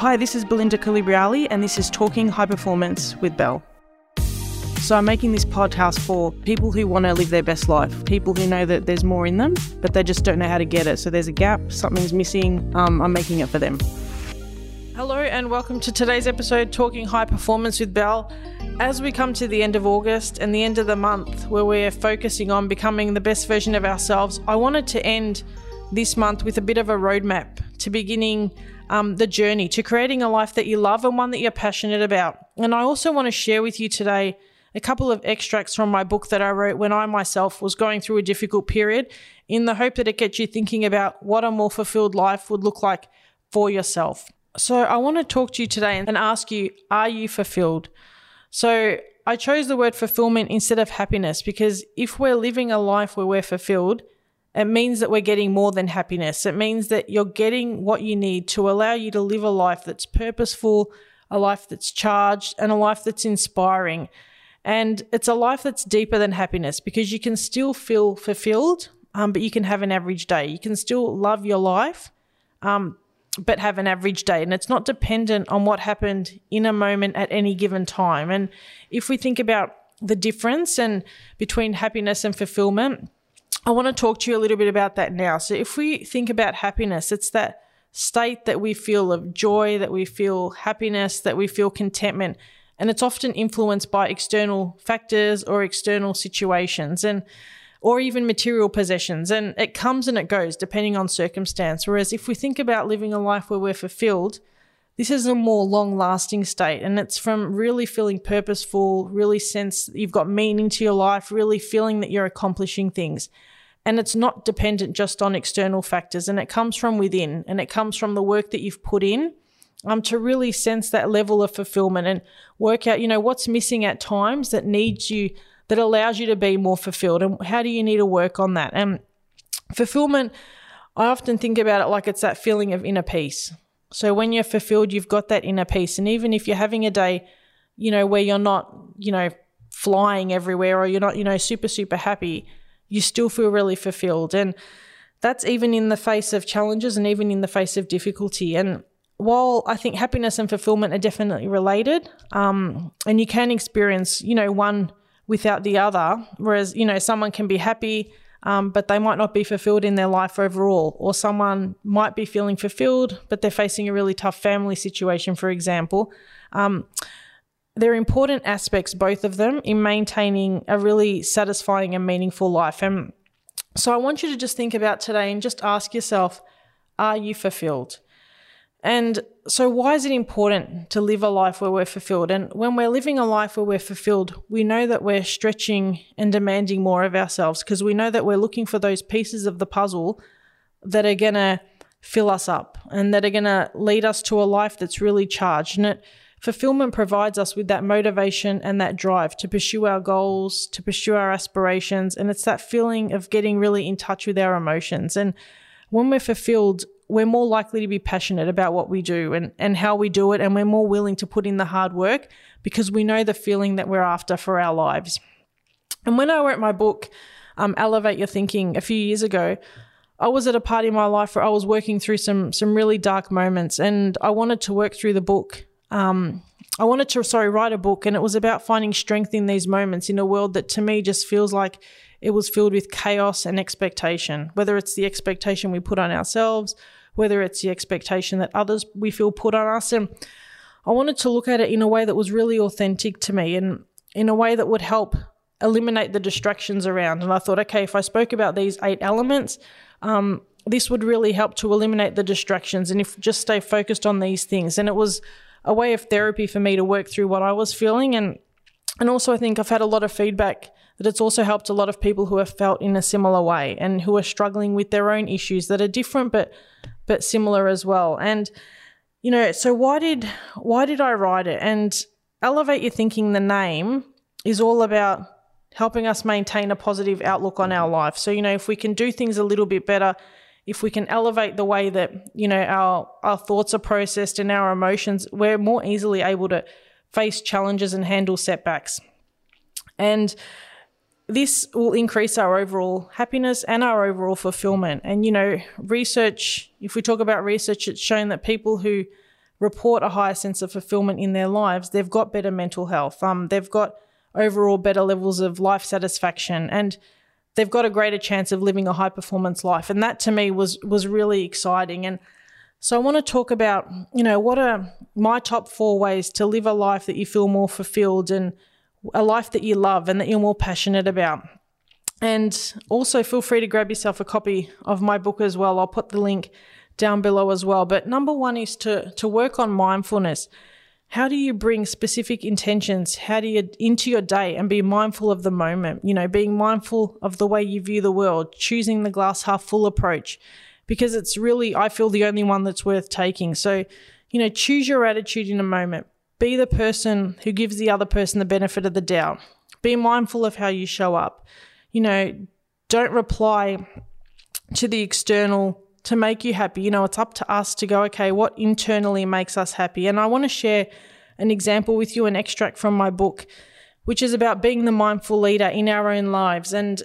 Hi, this is Belinda Colubriale and this is Talking High Performance with Bel. So I'm making this podcast for people who want to live their best life, people who know that there's more in them, but they just don't know how to get it. So there's a gap, something's missing, I'm making it for them. Hello and welcome to today's episode, Talking High Performance with Bel. As we come to the end of August and the end of the month where we're focusing on becoming the best version of ourselves, I wanted to end this month with a bit of a roadmap to beginning the journey to creating a life that you love and one that you're passionate about. And I also want to share with you today a couple of extracts from my book that I wrote when I myself was going through a difficult period, in the hope that it gets you thinking about what a more fulfilled life would look like for yourself. So I want to talk to you today and ask you, are you fulfilled? So I chose the word fulfillment instead of happiness, because if we're living a life where we're fulfilled, it means that we're getting more than happiness. It means that you're getting what you need to allow you to live a life that's purposeful, a life that's charged, and a life that's inspiring. And it's a life that's deeper than happiness, because you can still feel fulfilled, but you can have an average day. You can still love your life, but have an average day. And it's not dependent on what happened in a moment at any given time. And if we think about the difference and between happiness and fulfillment, I want to talk to you a little bit about that now. So if we think about happiness, it's that state that we feel of joy, that we feel happiness, that we feel contentment, and it's often influenced by external factors or external situations and or even material possessions, and it comes and it goes depending on circumstance. Whereas if we think about living a life where we're fulfilled, this is a more long-lasting state, and it's from really feeling purposeful, really sense you've got meaning to your life, really feeling that you're accomplishing things. And it's not dependent just on external factors, and it comes from within, and it comes from the work that you've put in to really sense that level of fulfillment and work out, you know, what's missing at times that needs you, that allows you to be more fulfilled, and how do you need to work on that. And fulfillment, I often think about it like it's that feeling of inner peace. So when you're fulfilled, you've got that inner peace. And even if you're having a day, you know, where you're not, you know, flying everywhere, or you're not, you know, super, super happy, you still feel really fulfilled. And that's even in the face of challenges and even in the face of difficulty. And while I think happiness and fulfillment are definitely related, and you can experience, you know, one without the other, whereas, you know, someone can be happy, but they might not be fulfilled in their life overall, or someone might be feeling fulfilled, but they're facing a really tough family situation, for example. They're important aspects, both of them, in maintaining a really satisfying and meaningful life. And so I want you to just think about today and just ask yourself, are you fulfilled? And so why is it important to live a life where we're fulfilled? And when we're living a life where we're fulfilled, we know that we're stretching and demanding more of ourselves, because we know that we're looking for those pieces of the puzzle that are going to fill us up and that are going to lead us to a life that's really charged. And fulfillment provides us with that motivation and that drive to pursue our goals, to pursue our aspirations. And it's that feeling of getting really in touch with our emotions. And when we're fulfilled, we're more likely to be passionate about what we do and how we do it, and we're more willing to put in the hard work because we know the feeling that we're after for our lives. And when I wrote my book, Elevate Your Thinking, a few years ago, I was at a part in my life where I was working through some really dark moments, and I wanted to work through the book. I wanted to, write a book, and it was about finding strength in these moments in a world that to me just feels like it was filled with chaos and expectation, whether it's the expectation we put on ourselves, whether it's the expectation that others we feel put on us. And I wanted to look at it in a way that was really authentic to me and in a way that would help eliminate the distractions around. And I thought, okay, if I spoke about these 8 elements, this would really help to eliminate the distractions and if just stay focused on these things. And it was a way of therapy for me to work through what I was feeling. And also I think I've had a lot of feedback that it's also helped a lot of people who have felt in a similar way and who are struggling with their own issues that are different but similar as well. And, you know, so why did I write it? And Elevate Your Thinking, the name, is all about helping us maintain a positive outlook on our life. So, you know, if we can do things a little bit better, if we can elevate the way that, you know, our thoughts are processed and our emotions, we're more easily able to face challenges and handle setbacks. And this will increase our overall happiness and our overall fulfillment. And, you know, research, if we talk about research, it's shown that people who report a higher sense of fulfillment in their lives, they've got better mental health, they've got overall better levels of life satisfaction, and they've got a greater chance of living a high-performance life. And that to me was really exciting. And so I want to talk about, you know, what are my top 4 ways to live a life that you feel more fulfilled and a life that you love and that you're more passionate about. And also feel free to grab yourself a copy of my book as well. I'll put the link down below as well. But number 1 is to work on mindfulness. How do you bring specific intentions into your day and be mindful of the moment? You know, being mindful of the way you view the world, choosing the glass half full approach, because it's really, I feel, the only one that's worth taking. So, you know, choose your attitude in a moment. Be the person who gives the other person the benefit of the doubt. Be mindful of how you show up. You know, don't reply to the external to make you happy. You know, it's up to us to go, okay, what internally makes us happy? And I want to share an example with you, an extract from my book, which is about being the mindful leader in our own lives. And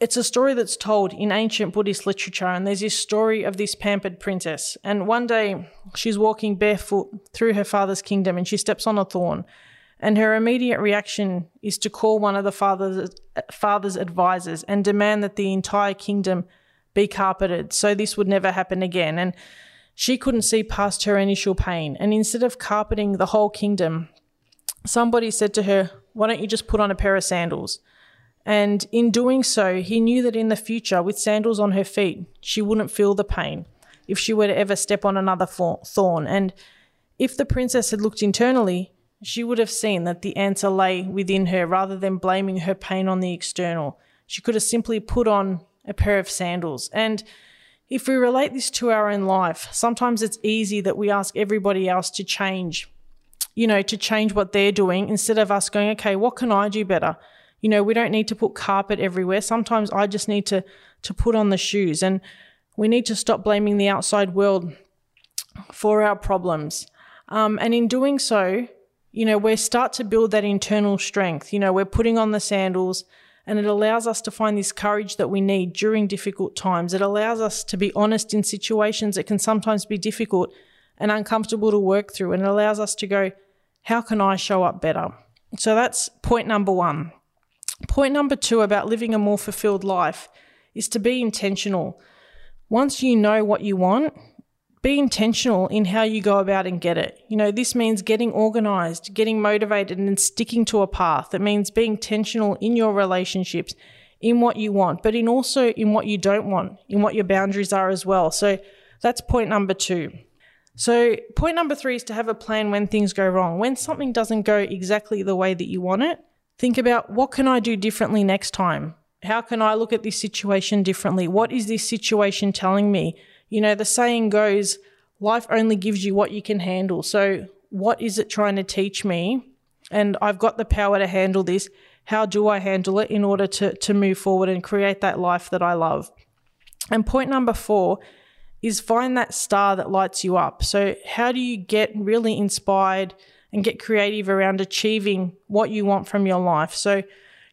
it's a story that's told in ancient Buddhist literature. And there's this story of this pampered princess. And one day she's walking barefoot through her father's kingdom and she steps on a thorn. And her immediate reaction is to call one of the father's advisors and demand that the entire kingdom be carpeted, so this would never happen again. And she couldn't see past her initial pain. And instead of carpeting the whole kingdom, somebody said to her, "Why don't you just put on a pair of sandals?" And in doing so, he knew that in the future, with sandals on her feet, she wouldn't feel the pain if she were to ever step on another thorn. And if the princess had looked internally, she would have seen that the answer lay within her, rather than blaming her pain on the external. She could have simply put on a pair of sandals. And if we relate this to our own life, sometimes it's easy that we ask everybody else to change, you know, to change what they're doing, instead of us going, okay, what can I do better? You know, we don't need to put carpet everywhere. Sometimes I just need to put on the shoes. And we need to stop blaming the outside world for our problems. And in doing so, you know, we start to build that internal strength. You know, we're putting on the sandals, and it allows us to find this courage that we need during difficult times. It allows us to be honest in situations that can sometimes be difficult and uncomfortable to work through. And it allows us to go, how can I show up better? So that's point number 1. Point number 2 about living a more fulfilled life is to be intentional. Once you know what you want, be intentional in how you go about and get it. You know, this means getting organized, getting motivated, and sticking to a path. It means being intentional in your relationships, in what you want, but in also in what you don't want, in what your boundaries are as well. So that's point number 2. So point number 3 is to have a plan when things go wrong. When something doesn't go exactly the way that you want it, think about, what can I do differently next time? How can I look at this situation differently? What is this situation telling me? You know, the saying goes, life only gives you what you can handle. So what is it trying to teach me? And I've got the power to handle this. How do I handle it in order to move forward and create that life that I love? And point number 4 is find that star that lights you up. So how do you get really inspired and get creative around achieving what you want from your life? So,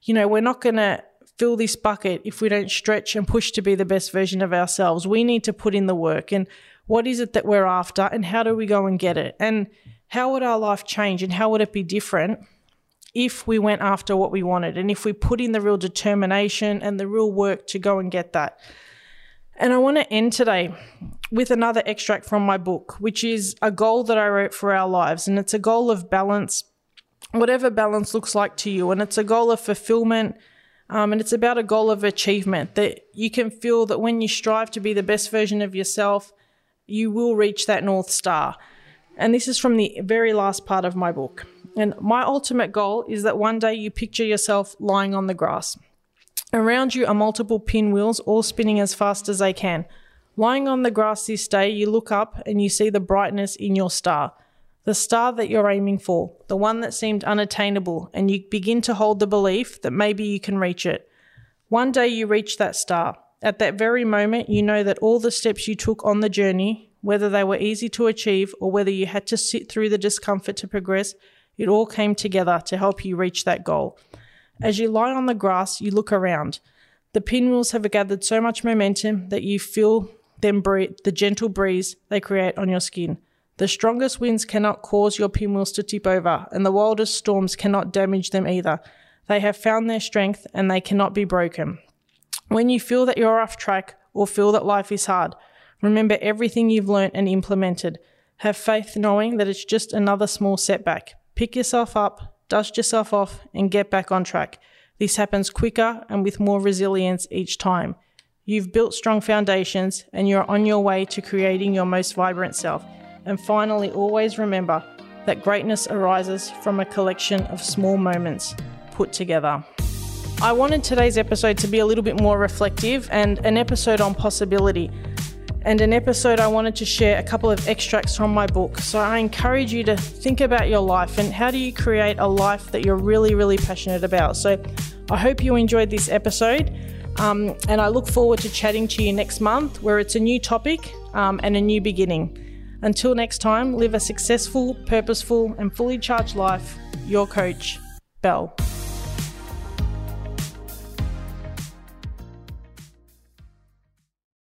you know, we're not going to fill this bucket if we don't stretch and push to be the best version of ourselves. We need to put in the work. And what is it that we're after, and how do we go and get it? And how would our life change, and how would it be different if we went after what we wanted, and if we put in the real determination and the real work to go and get that? And I want to end today with another extract from my book, which is a goal that I wrote for our lives. And it's a goal of balance, whatever balance looks like to you. And it's a goal of fulfillment. And it's about a goal of achievement, that you can feel that when you strive to be the best version of yourself, you will reach that North Star. And this is from the very last part of my book. And my ultimate goal is that one day you picture yourself lying on the grass. Around you are multiple pinwheels, all spinning as fast as they can. Lying on the grass this day, you look up and you see the brightness in your star. The star that you're aiming for, the one that seemed unattainable, and you begin to hold the belief that maybe you can reach it. One day you reach that star. At that very moment, you know that all the steps you took on the journey, whether they were easy to achieve or whether you had to sit through the discomfort to progress, it all came together to help you reach that goal. As you lie on the grass, you look around. The pinwheels have gathered so much momentum that you feel them breathe, the gentle breeze they create on your skin. The strongest winds cannot cause your pinwheels to tip over, and the wildest storms cannot damage them either. They have found their strength, and they cannot be broken. When you feel that you're off track or feel that life is hard, remember everything you've learnt and implemented. Have faith knowing that it's just another small setback. Pick yourself up, dust yourself off, and get back on track. This happens quicker and with more resilience each time. You've built strong foundations and you're on your way to creating your most vibrant self. And finally, always remember that greatness arises from a collection of small moments put together. I wanted today's episode to be a little bit more reflective and an episode on possibility. And an episode I wanted to share a couple of extracts from my book. So I encourage you to think about your life and how do you create a life that you're really, really passionate about. So I hope you enjoyed this episode and I look forward to chatting to you next month where it's a new topic and a new beginning. Until next time, live a successful, purposeful and fully charged life. Your coach, Belle.